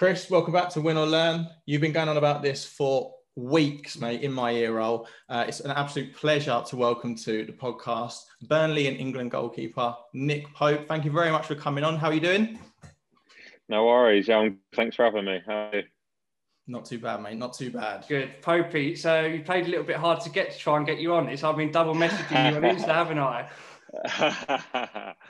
Chris, welcome back to Win or Learn. You've been going on about this for weeks, mate, in my ear roll. It's an absolute pleasure to welcome to the podcast Burnley and England goalkeeper Nick Pope. Thank you very much for coming on. How are you doing? No worries. Thanks for having me. How are you? Not too bad, mate. Not too bad. Good. Popey, so you played a little bit hard to get to try and get you on this. I've been double messaging you on Insta, haven't I?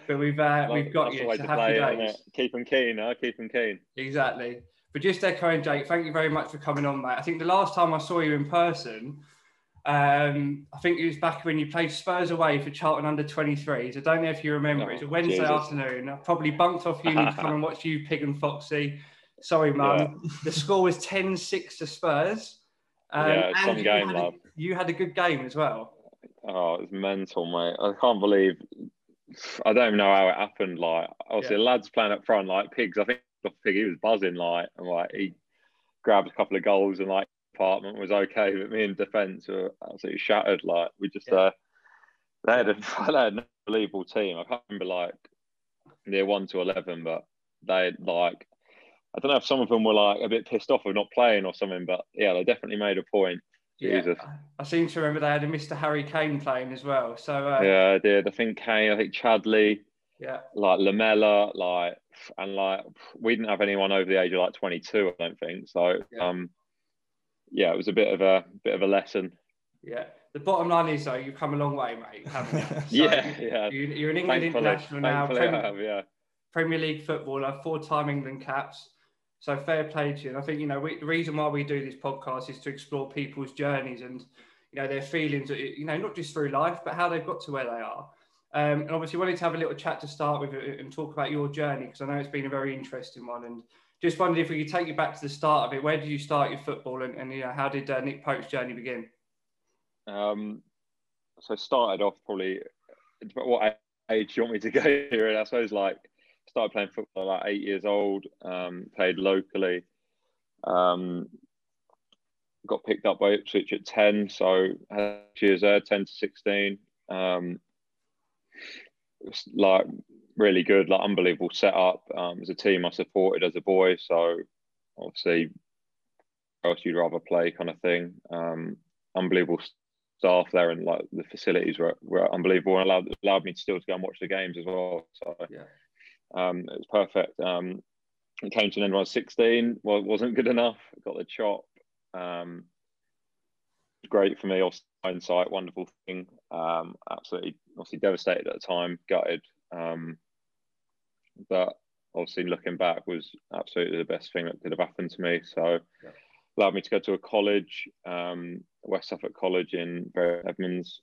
But we've got you. So happy days. Keep them keen, huh? Keep them keen. Exactly. But just echoing Jake, thank you very much for coming on, mate. I think the last time I saw you in person, I think it was back when you played Spurs away for Charlton under-23s. I don't know if you remember. It was a Wednesday afternoon. I probably bunked off uni to come and watch you, Pig and Foxy. Sorry, Mum. Yeah. The score was 10-6 to Spurs. Yeah, some game, love. You had a good game as well. Oh, it was mental, mate. I can't believe... I don't even know how it happened. Like, obviously, the lads playing up front, like, Pigs. I think he was buzzing, like, and, like, he grabbed a couple of goals and, like, apartment was okay, but me and defence were absolutely shattered. Like, we just... They had an unbelievable team. I can't remember, like, near 1 to 11, but they, like... I don't know if some of them were like a bit pissed off of not playing or something, but yeah, they definitely made a point. Yeah. Jesus. I seem to remember they had a Mr. Harry Kane playing as well. So yeah, I did. I think Kane, I think Chadley, like Lamella, like, and like we didn't have anyone over the age of like 22, I don't think. So yeah, it was a bit of a lesson. Yeah. The bottom line is, though, you've come a long way, mate, haven't you? So You're an England international now. Premier League footballer, 4-time England caps. So fair play to you. And I think, you know, the reason why we do this podcast is to explore people's journeys and, you know, their feelings, you know, not just through life, but how they've got to where they are. And obviously wanted to have a little chat to start with and talk about your journey, because I know it's been a very interesting one. And just wondered if we could take you back to the start of it. Where did you start your football and you know, how did Nick Pope's journey begin? So started off probably, what age do you want me to go here? And I suppose, like, started playing football at like 8 years old, played locally, got picked up by Ipswich at 10, so had 2 years there, 10 to 16. It was like really good, like unbelievable setup. It was a team I supported as a boy, so obviously where else you'd rather play kind of thing. Unbelievable staff there, and like the facilities were unbelievable and allowed me still to go and watch the games as well. So it was perfect. It came to an end when I was 16. Well, it wasn't good enough. I got the chop. It was great for me. Also, hindsight, wonderful thing. Absolutely, obviously devastated at the time, gutted. But obviously, looking back, was absolutely the best thing that could have happened to me. So, allowed me to go to a college, West Suffolk College in Bury St Edmunds.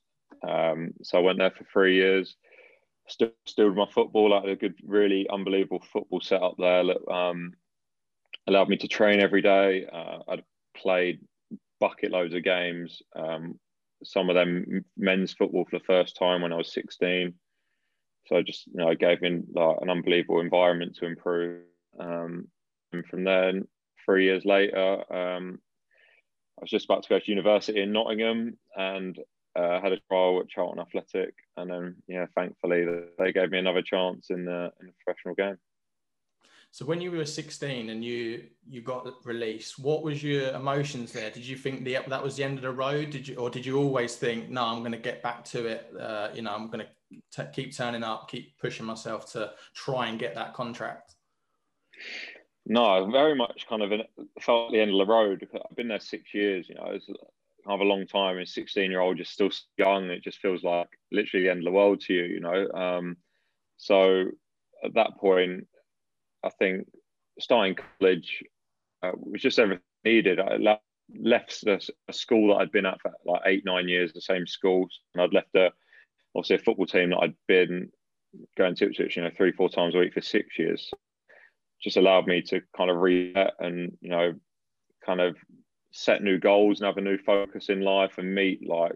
So I went there for 3 years. Still with my football, like a good, really unbelievable football setup there. Allowed me to train every day. I'd played bucket loads of games. Some of them men's football for the first time when I was 16. So just, you know, gave me like an unbelievable environment to improve. And from then, 3 years later, I was just about to go to university in Nottingham, and had a trial at Charlton Athletic, and then thankfully they gave me another chance in the professional game. So when you were 16 and you got released, what was your emotions there? Did you think that was the end of the road? Did you always think, no, I'm going to get back to it? You know, I'm going to keep turning up, keep pushing myself to try and get that contract. No, very much kind of felt the end of the road. I've been there 6 years. You know, it was have a long time, and 16-year-old just still young. It just feels like literally the end of the world to you, you know. So at that point, I think starting college was just everything needed. I left a school that I'd been at for like 8-9 years, the same schools, and I'd left obviously a football team that I'd been going to, you know, 3-4 times a week for 6 years. Just allowed me to kind of reset and, you know, kind of set new goals and have a new focus in life and meet like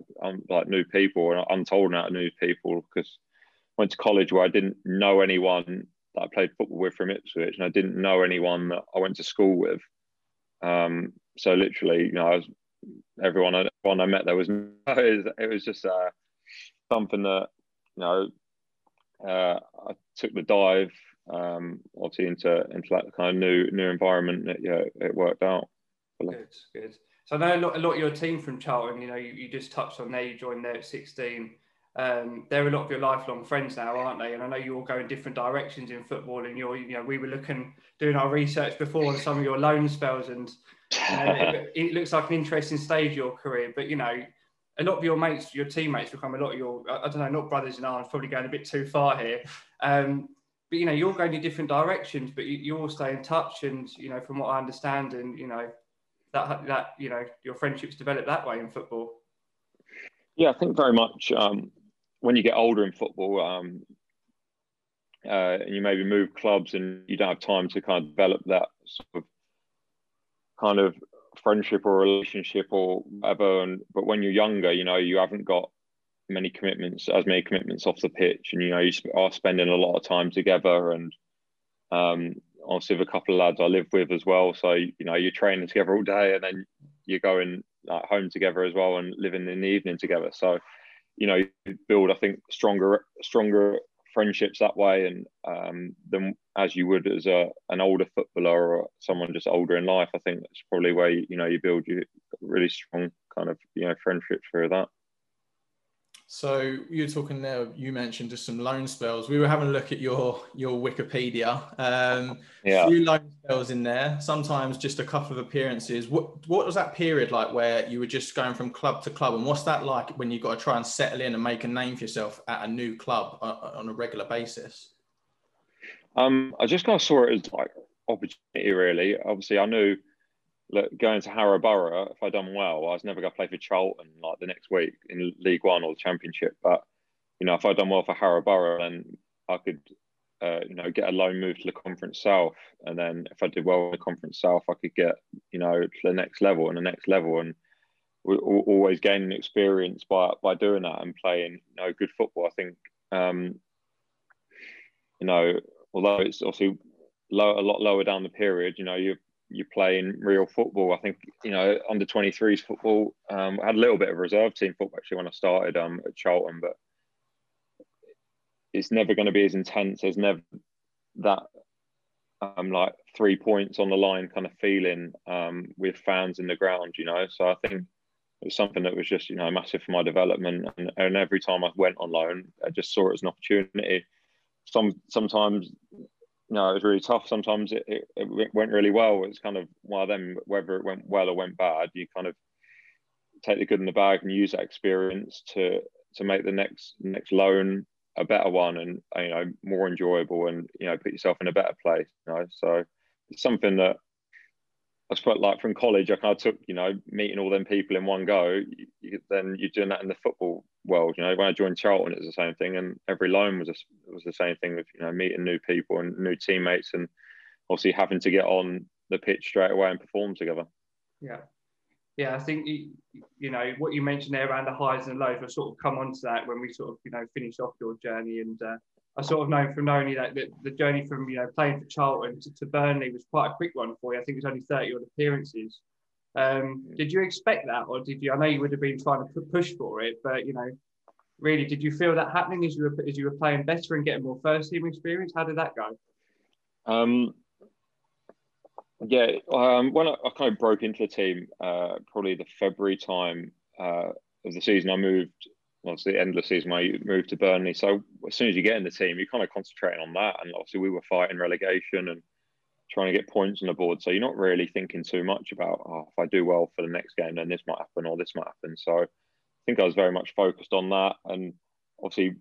new people and untold amount of new people, because I went to college where I didn't know anyone that I played football with from Ipswich, and I didn't know anyone that I went to school with. So literally, you know, everyone I met there was, it was just something that, you know, I took the dive obviously into that kind of new environment. That it worked out. Good. So I know a lot of your team from Charlton. You know, you just touched on there. You joined there at 16. They're a lot of your lifelong friends now, aren't they? And I know you all go in different directions in football. And we were doing our research before on some of your loan spells, and it looks like an interesting stage of your career. But a lot of your mates, your teammates, become a lot of your, I don't know, not brothers in arms. Probably going a bit too far here. But you're going in different directions, but you all stay in touch. And from what I understand, and that your friendships develop that way in football. Yeah, I think very much. When you get older in football, and you maybe move clubs, and you don't have time to kind of develop that sort of friendship or relationship or whatever. But when you're younger, you haven't got as many commitments off the pitch, and you are spending a lot of time together. And obviously, with a couple of lads I live with as well, so you're training together all day, and then you're going home together as well, and living in the evening together. So you build, I think, stronger friendships that way, and than as you would as an older footballer or someone just older in life. I think that's probably where you build your really strong kind of friendships through that. So you're talking there. You mentioned just some loan spells. We were having a look at your Wikipedia. A few loan spells in there. Sometimes just a couple of appearances. What was that period like where you were just going from club to club? And what's that like when you've got to try and settle in and make a name for yourself at a new club on a regular basis? I just kind of saw it as like opportunity, really. Obviously, I knew going to Harrow Borough, if I'd done well, I was never going to play for Charlton like the next week in League One or the Championship. But if I'd done well for Harrow Borough, then I could, get a loan move to the Conference South, and then if I did well in the Conference South, I could get to the next level and the next level, and always gaining experience by doing that and playing good football. I think although it's obviously a lot lower down the period, you're playing real football. I think, under 23s football, I had a little bit of reserve team football actually when I started at Charlton, but it's never going to be as intense. There's never that like 3 points on the line kind of feeling with fans in the ground, So I think it was something that was just, massive for my development. And every time I went on loan, I just saw it as an opportunity. Sometimes... No, it was really tough. Sometimes it went really well. It's kind of one of them, whether it went well or went bad, you kind of take the good in the bag and use that experience to make the next loan a better one and, more enjoyable and, put yourself in a better place, So it's something that I felt like from college, I kind of took, meeting all them people in one go, then you're doing that in the football world. When I joined Charlton, it was the same thing, and every loan was the same thing with meeting new people and new teammates, and obviously having to get on the pitch straight away and perform together. Yeah, I think what you mentioned there around the highs and lows, we'll sort of come on to that when we sort of finish off your journey. And I sort of know from knowing you that the journey from playing for Charlton to Burnley was quite a quick one for you. I think it was only 30 odd appearances. Did you expect that, or did you? I know you would have been trying to push for it, but really, did you feel that happening as you were playing better and getting more first team experience? How did that go? When I kind of broke into the team, probably the February time of the season, I moved. Obviously, the end of the season, I moved to Burnley. So as soon as you get in the team, you're kind of concentrating on that, and obviously we were fighting relegation and trying to get points on the board, so you're not really thinking too much about if I do well for the next game, then this might happen or this might happen. So I think I was very much focused on that, and obviously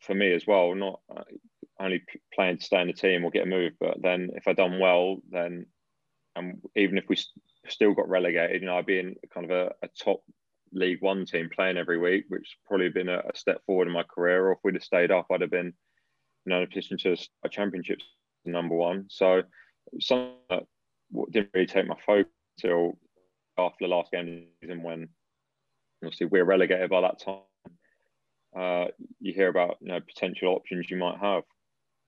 for me as well, not only playing to stay in the team or get a move, but then if I done well, then and even if we still got relegated, I'd be in kind of a top League One team playing every week, which probably been a step forward in my career. Or if we'd have stayed up, I'd have been in a position to a championship number one. So something that didn't really take my focus until after the last game of the season, when obviously we're relegated by that time. You hear about potential options you might have.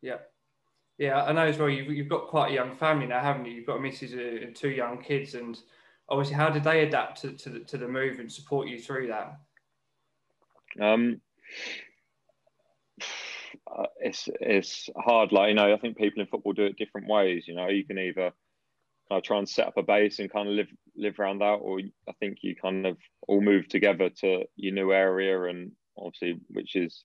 Yeah, I know as well. You've got quite a young family now, haven't you? You've got a missus and two young kids, and obviously, how did they adapt to the move and support you through that? it's hard. Like, you know, I think people in football do it different ways. You know, you can either kind of try and set up a base and kind of live around that, or I think you kind of all move together to your new area, and obviously, which is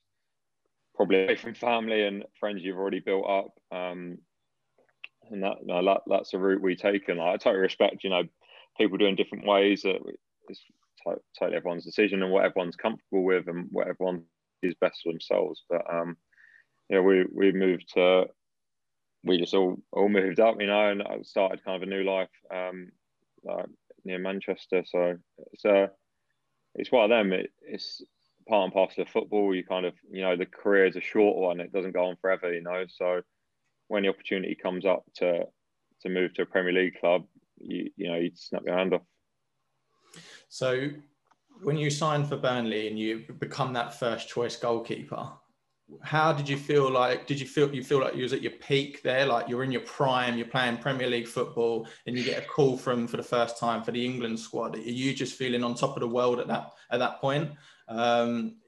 probably away from family and friends you've already built up. And that, you know, that's the route we take. And I totally respect, you know, people doing different ways. It's totally everyone's decision and what everyone's comfortable with and what everyone is best for themselves. But you know, we just all moved up, you know, and I started kind of a new life like near Manchester. So it's one of them. It's part and parcel of football. You kind of, you know, the career is a short one. It doesn't go on forever, you know. So when the opportunity comes up to move to a Premier League club, you know, you snap your hand off. So when you signed for Burnley and you become that first choice goalkeeper, how did you feel? Like, did you feel like you was at your peak there? Like, you're in your prime, you're playing Premier League football, and you get a call for the first time for the England squad. Are you just feeling on top of the world at that point? You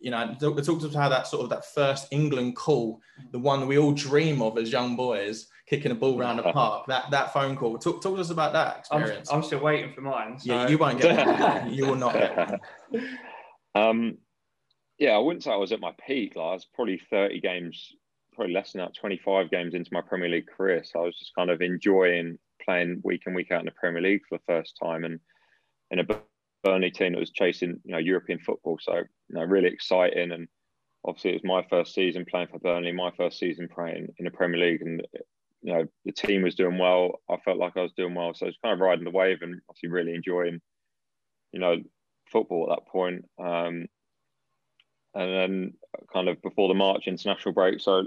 know, talk to us how that sort of that first England call, the one we all dream of as young boys, kicking a ball round the park. That phone call. Talk to us about that experience. I'm still waiting for mine. So. Yeah, you won't get one. You will not get one. Yeah, I wouldn't say I was at my peak. Like, I was probably 30 games, probably less than that, 25 games into my Premier League career. So I was just kind of enjoying playing week in, week out in the Premier League for the first time, and in a Burnley team that was chasing, you know, European football. So, you know, really exciting. And obviously, it was my first season playing for Burnley, my first season playing in the Premier League, and you know, the team was doing well. I felt like I was doing well, so I was kind of riding the wave and obviously really enjoying, you know, football at that point. And then kind of before the March international break, so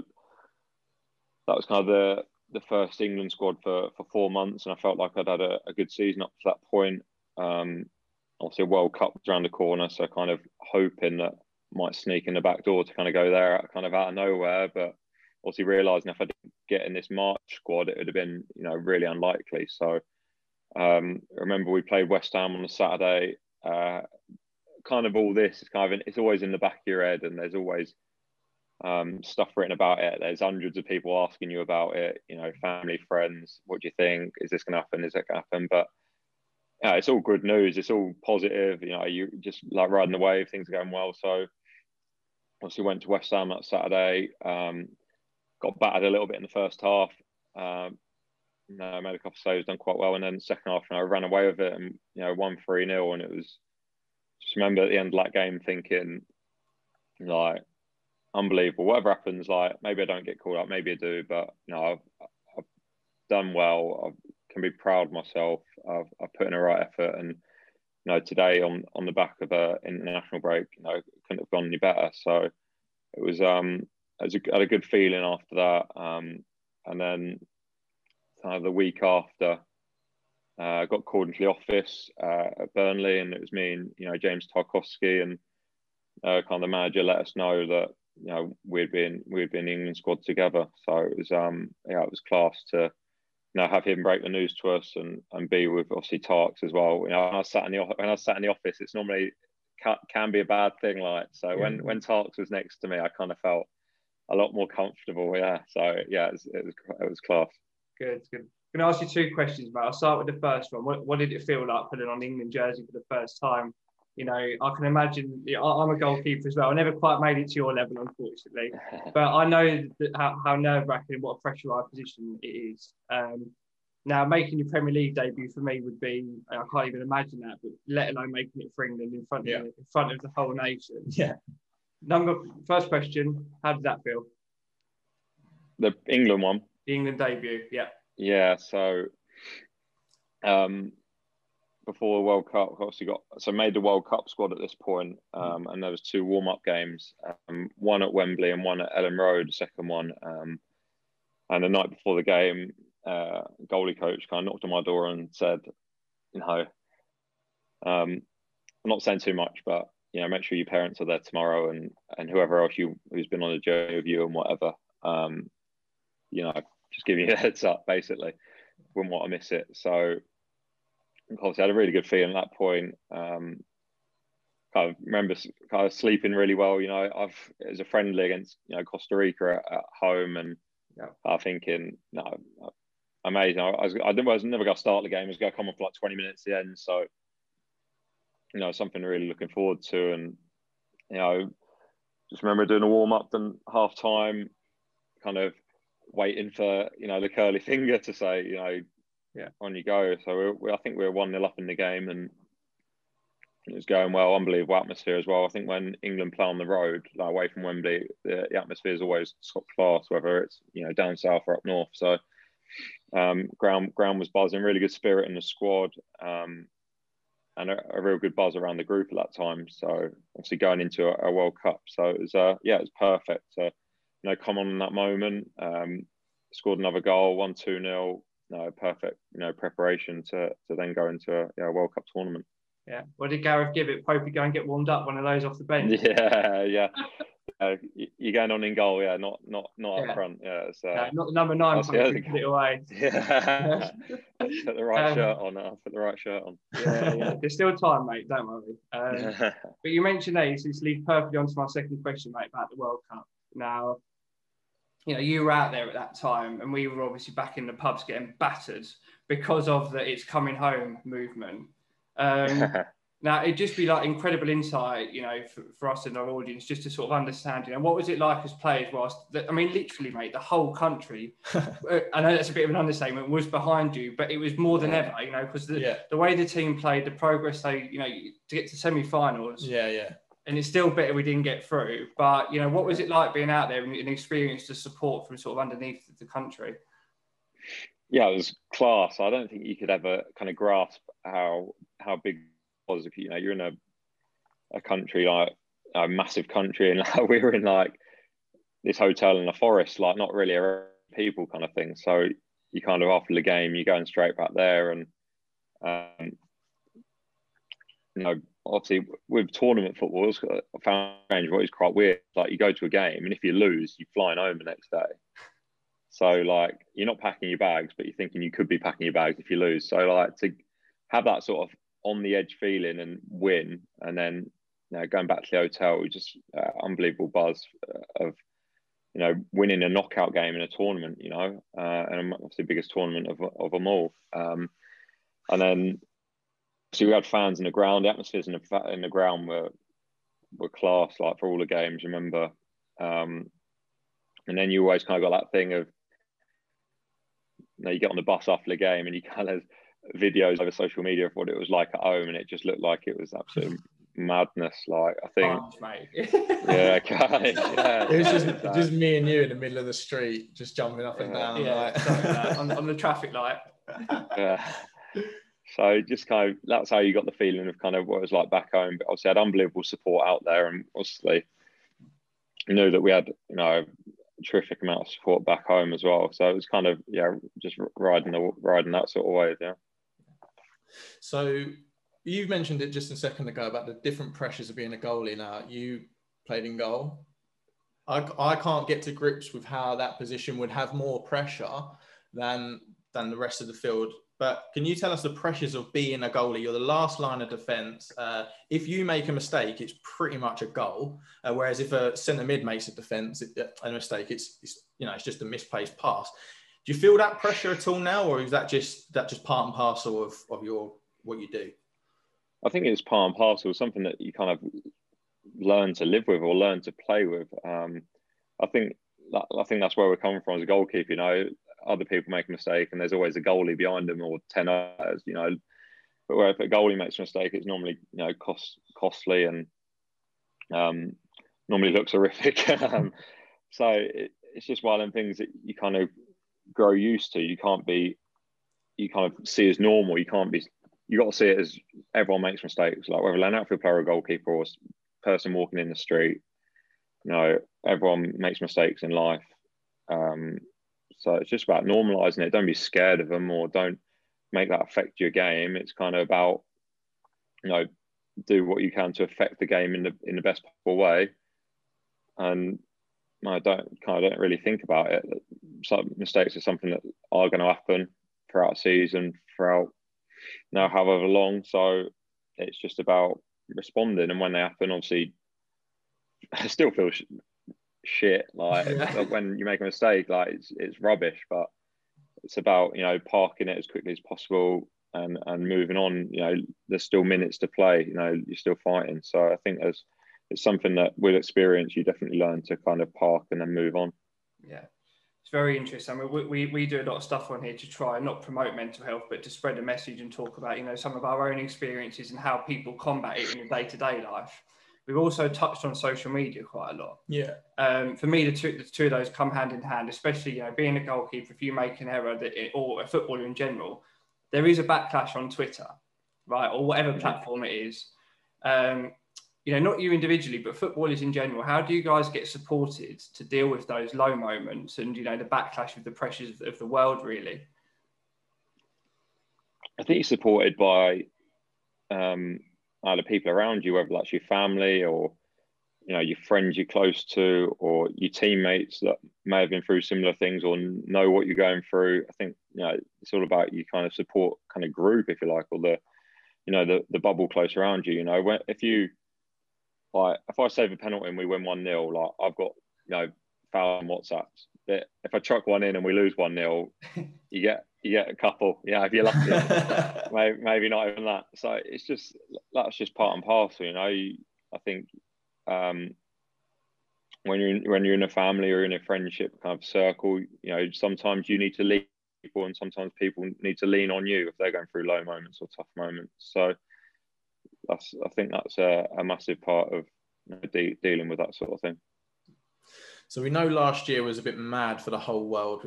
that was kind of the first England squad for 4 months, and I felt like I'd had a good season up to that point. Obviously, a World Cup was around the corner, so kind of hoping that I might sneak in the back door to kind of go there, kind of out of nowhere. But obviously, realising if I didn't get in this March squad, it would have been, you know, really unlikely. So I remember we played West Ham on a Saturday. Kind of all this is kind of it's always in the back of your head, and there's always stuff written about it. There's hundreds of people asking you about it, you know, family, friends, what do you think, is this gonna happen, is that gonna happen? But yeah, it's all good news, it's all positive, you know, you just like riding the wave, things are going well. So obviously went to West Ham that Saturday, got battered a little bit in the first half, you know, made a couple of saves, done quite well, and then second half, and I ran away with it, and you know, won 3-0, and it was, just remember at the end of that game thinking, like, unbelievable. Whatever happens, like, maybe I don't get called up, maybe I do, but you know, I've done well. I can be proud of myself. I've put in the right effort, and you know, today on the back of an international break, you know, couldn't have gone any better. So it was I had a good feeling after that, and then kind of the week after. I got called into the office at Burnley, and it was me and, you know, James Tarkowski, and kind of the manager let us know that, you know, we'd been England squad together. So it was yeah, it was class to, you know, have him break the news to us, and be with obviously Tarks as well. You know, when I sat in the office, it's normally can be a bad thing, like, so yeah. when Tarks was next to me, I kind of felt a lot more comfortable. Yeah, so yeah, it was class. Good. I'm going to ask you two questions, mate. I'll start with the first one. What did it feel like putting on England jersey for the first time? You know, I can imagine, you know, I'm a goalkeeper as well. I never quite made it to your level, unfortunately. But I know that how nerve-wracking and what a pressurised position it is. Now, making your Premier League debut for me would be, I can't even imagine that, but let alone making it for England in front of, yeah, in front of the whole nation. Yeah. First question, how did that feel? The England one? The England debut, yeah. Yeah, so before the World Cup, obviously made the World Cup squad at this point, and there was 2 warm-up games, one at Wembley and one at Elland Road, the second one. And the night before the game, goalie coach kind of knocked on my door and said, you know, I'm not saying too much, but, you know, make sure your parents are there tomorrow, and whoever else who's been on a journey with you and whatever, you know, just give you a heads up, basically. Wouldn't want to miss it. So, obviously, I had a really good feeling at that point. kind of remember kind of sleeping really well. You know, it was a friendly against, you know, Costa Rica at home, and I'm thinking, no, amazing. I was never going to start the game. I was going to come on for like 20 minutes at the end. So, you know, something really looking forward to. And, you know, just remember doing a warm up, then half time, kind of waiting for, you know, the curly finger to say, you know, on you go. So I think we were 1-0 up in the game, and it was going well. Unbelievable atmosphere as well. I think when England play on the road, like away from Wembley, the atmosphere is always top class, whether it's, you know, down south or up north. So ground was buzzing, really good spirit in the squad, and a real good buzz around the group at that time. So obviously going into a World Cup, so it was it was perfect. You know, come on in that moment, scored another goal, won 2-0. No, perfect, you know, preparation to then go into a World Cup tournament. Yeah. What did Gareth give it? Pope, you go and get warmed up, one of those off the bench. Yeah. You're going on in goal, not up front. Yeah. So not the number 9. Put it away. Yeah. Put the right shirt on. I'll put the right shirt on. Yeah. There's still time, mate. Don't worry. But you mentioned there, so this leads perfectly onto my second question, mate, about the World Cup. Now, you know, you were out there at that time, and we were obviously back in the pubs getting battered because of the "it's coming home" movement. Now, it'd just be like incredible insight, you know, for us and our audience, just to sort of understand, you know, what was it like as players? I mean, literally, mate, the whole country. I know that's a bit of an understatement. Was behind you, but it was more than ever, you know, because the way the team played, the progress they, you know, to get to semi-finals. Yeah. And it's still better we didn't get through. But, you know, what was it like being out there and experience the support from sort of underneath the country? Yeah, it was class. I don't think you could ever kind of grasp how big it was. If, you know, you're in a country, like a massive country, and like, we were in like this hotel in the forest, like not really around people kind of thing. So you kind of, after the game, you're going straight back there. And, you know, obviously with tournament football, I found what is quite weird. Like, you go to a game, and if you lose, you're flying home the next day. So like, you're not packing your bags, but you're thinking you could be packing your bags if you lose. So like, to have that sort of on the edge feeling and win, and then, you know, going back to the hotel, just unbelievable buzz of, you know, winning a knockout game in a tournament, you know, and obviously the biggest tournament of them all. And then, so we had fans in the ground. The atmospheres in the ground were class, like, for all the games, remember. And then you always kind of got that thing of, you know, you get on the bus after the game, and you kind of videos over social media of what it was like at home, and it just looked like it was absolute madness. Like, I think, it was just me and you in the middle of the street, just jumping up and down, on the traffic light. So just kind of, that's how you got the feeling of kind of what it was like back home. But obviously I had unbelievable support out there, and obviously knew that we had, you know, a terrific amount of support back home as well. So it was kind of, just riding that sort of wave. Yeah. So you've mentioned it just a second ago about the different pressures of being a goalie. Now, you played in goal. I can't get to grips with how that position would have more pressure than the rest of the field. But can you tell us the pressures of being a goalie? You're the last line of defence. If you make a mistake, it's pretty much a goal. Whereas if a centre mid makes a mistake, it's just a misplaced pass. Do you feel that pressure at all now, or is that just part and parcel of your what you do? I think it's part and parcel. Something that you kind of learn to live with or learn to play with. I think that's where we're coming from as a goalkeeper. You know, other people make a mistake, and there's always a goalie behind them or 10 others, you know. But where if a goalie makes a mistake, it's normally, you know, costly and normally looks horrific. So it's just one of them things that you kind of grow used to. You kind of see as normal. You got to see it as everyone makes mistakes. Like, whether an outfield player or a goalkeeper or a person walking in the street, you know, everyone makes mistakes in life. So it's just about normalising it. Don't be scared of them, or don't make that affect your game. It's kind of about, you know, do what you can to affect the game in the best possible way. And I don't really think about it. Some mistakes are something that are going to happen throughout a season, throughout, you know, however long. So it's just about responding, and when they happen, obviously, I still feel shit. Like when you make a mistake, like it's rubbish. But it's about, you know, parking it as quickly as possible and moving on. You know, there's still minutes to play. You know, you're still fighting. So I think it's something that with experience you definitely learn to kind of park and then move on. Yeah. It's very interesting. I mean, we do a lot of stuff on here to try and not promote mental health, but to spread a message and talk about, you know, some of our own experiences and how people combat it in a day-to-day life. We've also touched on social media quite a lot. Yeah. For me, the two of those come hand in hand, especially, you know, being a goalkeeper. If you make an error or a footballer in general, there is a backlash on Twitter, right, or whatever platform it is. You know, not you individually, but footballers in general, how do you guys get supported to deal with those low moments and, you know, the backlash of the pressures of the world, really? I think you're supported by either people around you, whether that's your family or, you know, your friends you're close to or your teammates that may have been through similar things or know what you're going through. I think, you know, it's all about your kind of support kind of group, if you like, or the, you know, the bubble close around you. You know, when, if I save a penalty and we win 1-0, like I've got, you know, 1,000 WhatsApps. If I chuck one in and we lose 1-0, you get a couple. Yeah, if you're lucky, maybe not even that. So it's just, that's just part and parcel, you know. I think when you're in a family or in a friendship kind of circle, you know, sometimes you need to lean on people and sometimes people need to lean on you if they're going through low moments or tough moments. So I think that's a massive part of, you know, dealing with that sort of thing. So we know last year was a bit mad for the whole world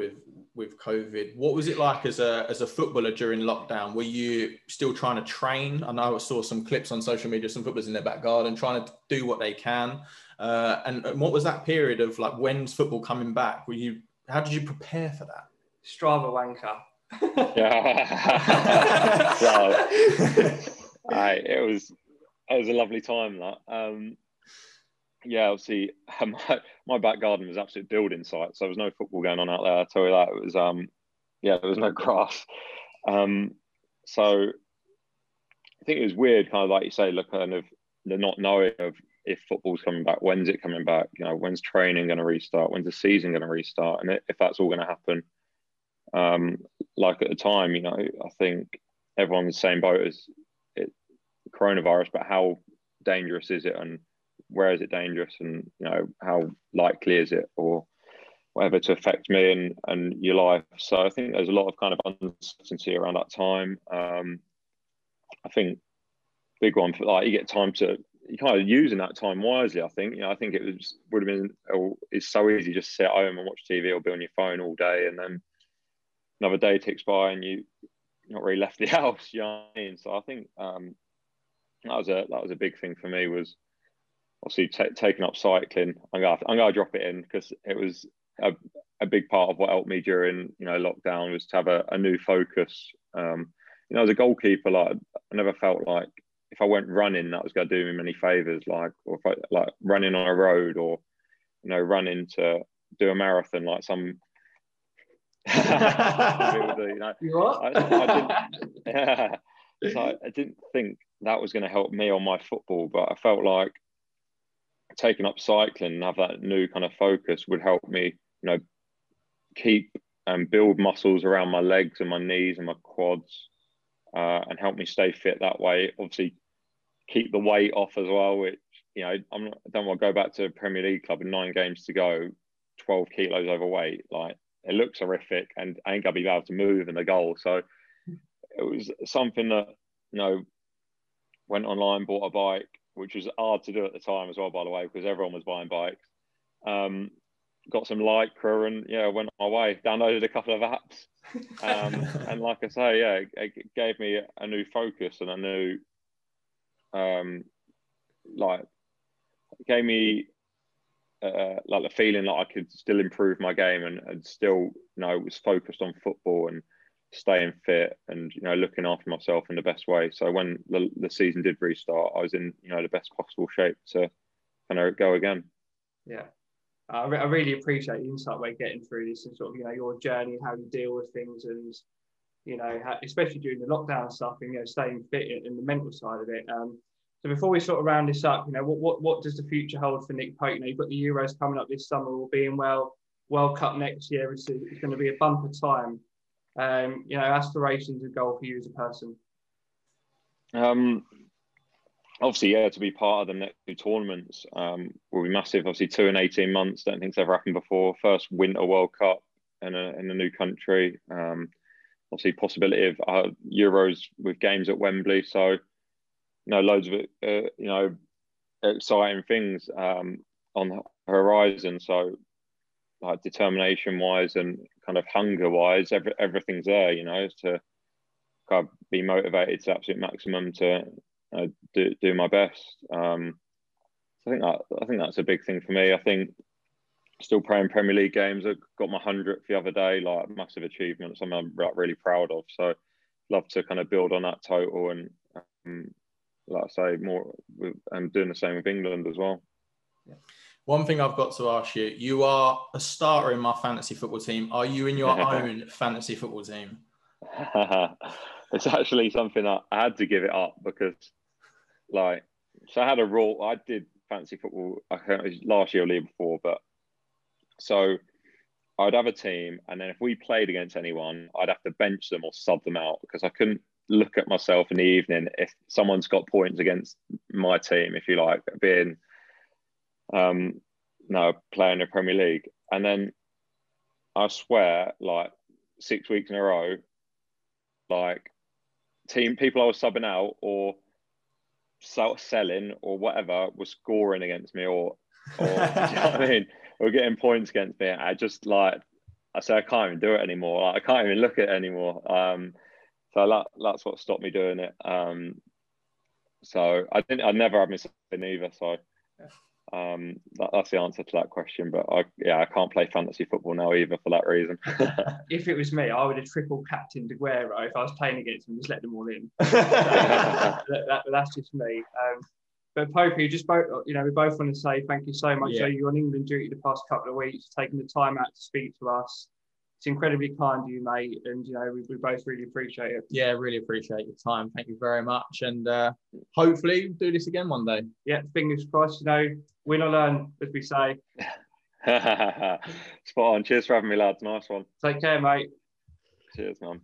with COVID. What was it like as a footballer during lockdown? Were you still trying to train? I know I saw some clips on social media, some footballers in their back garden trying to do what they can. And what was that period of, like, when's football coming back? How did you prepare for that? Strava wanker. Yeah. It was a lovely time, that. Yeah, obviously, my back garden was an absolute building site, so there was no football going on out there. I tell you that, it was, there was no grass. So I think it was weird, kind of like you say, like kind of the not knowing of if football's coming back, when's it coming back, you know, when's training going to restart, when's the season going to restart, and if that's all going to happen. Like at the time, you know, I think everyone was the same boat as coronavirus, but how dangerous is it and where is it dangerous, and, you know, how likely is it or whatever to affect me and your life. So I think there's a lot of kind of uncertainty around that time. I think big one for, like, you get time to, you kind of using that time wisely. I think, you know, I think it's so easy just sit at home and watch TV or be on your phone all day, and then another day ticks by and you not really left the house, you know what I mean? So I think that was a big thing for me, was obviously taking up cycling. I'm gonna drop it in because it was a big part of what helped me during, you know, lockdown, was to have a new focus. You know, as a goalkeeper, like, I never felt like if I went running that was gonna do me many favors, like, or if I like running on a road or, you know, running to do a marathon, like some. I didn't think that was going to help me on my football, but I felt like taking up cycling and have that new kind of focus would help me, you know, keep and build muscles around my legs and my knees and my quads, and help me stay fit that way. Obviously, keep the weight off as well, which, you know, I don't want to go back to a Premier League club with 9 games to go, 12 kilos overweight. Like, it looks horrific and I ain't going to be able to move in the goal. So it was something that, you know, went online, bought a bike, which was hard to do at the time as well, by the way, because everyone was buying bikes. Got some Lycra and, yeah, went on my way, downloaded a couple of apps. And like I say, yeah, it gave me a new focus and a new, it gave me the feeling that I could still improve my game and still, you know, was focused on football and staying fit and, you know, looking after myself in the best way. So when the season did restart, I was in, you know, the best possible shape to kind of go again. Yeah, I really appreciate the insight we're getting through this and sort of, you know, your journey, how you deal with things and, you know, especially during the lockdown stuff and, you know, staying fit and the mental side of it. So before we sort of round this up, you know, what does the future hold for Nick Pope? You know, you've got the Euros coming up this summer, all being well, World Cup next year. It's going to be a bumper time. You know, aspirations and goal for you as a person. Obviously, yeah, to be part of the next two tournaments will be massive. Obviously, 2 in 18 months. Don't think it's ever happened before. First Winter World Cup in a new country. Obviously, possibility of Euros with games at Wembley. So, you know, loads of you know, exciting things on the horizon. So, like determination-wise and kind of hunger-wise, everything's there. You know, to kind of be motivated to the absolute maximum to do my best. I think that's a big thing for me. I think still playing Premier League games. I got my 100th the other day. Like, massive achievement. Something I'm really proud of. So, love to kind of build on that total and. Like I say, more and doing the same with England as well. Yeah. One thing I've got to ask you, you are a starter in my fantasy football team. Are you in your own fantasy football team? It's actually something that I had to give it up because, like, so I had a rule. I did fantasy football, I can't, it was last year or the year before, but so I'd have a team and then if we played against anyone, I'd have to bench them or sub them out because I couldn't look at myself in the evening if someone's got points against my team, if you like, being playing the Premier League. And then I swear, like 6 weeks in a row, like team people I was subbing out or selling or whatever was scoring against me or you know what I mean, or getting points against me. I just I can't even do it anymore. Like, I can't even look at it anymore. So that's what stopped me doing it. So I never had myself in either. So that's the answer to that question. But I can't play fantasy football now either for that reason. If it was me, I would have triple captained Aguero if I was playing against him. Just let them all in. That's just me. But Pope, we both want to say thank you so much. Yeah. So you're on England duty the past couple of weeks, taking the time out to speak to us. It's incredibly kind of you, mate, and you know we both really appreciate it. Yeah, really appreciate your time. Thank you very much, and hopefully we'll do this again one day. Yeah, fingers crossed. You know, win or learn, as we say. Spot on. Cheers for having me, lads. Nice one. Take care, mate. Cheers, man.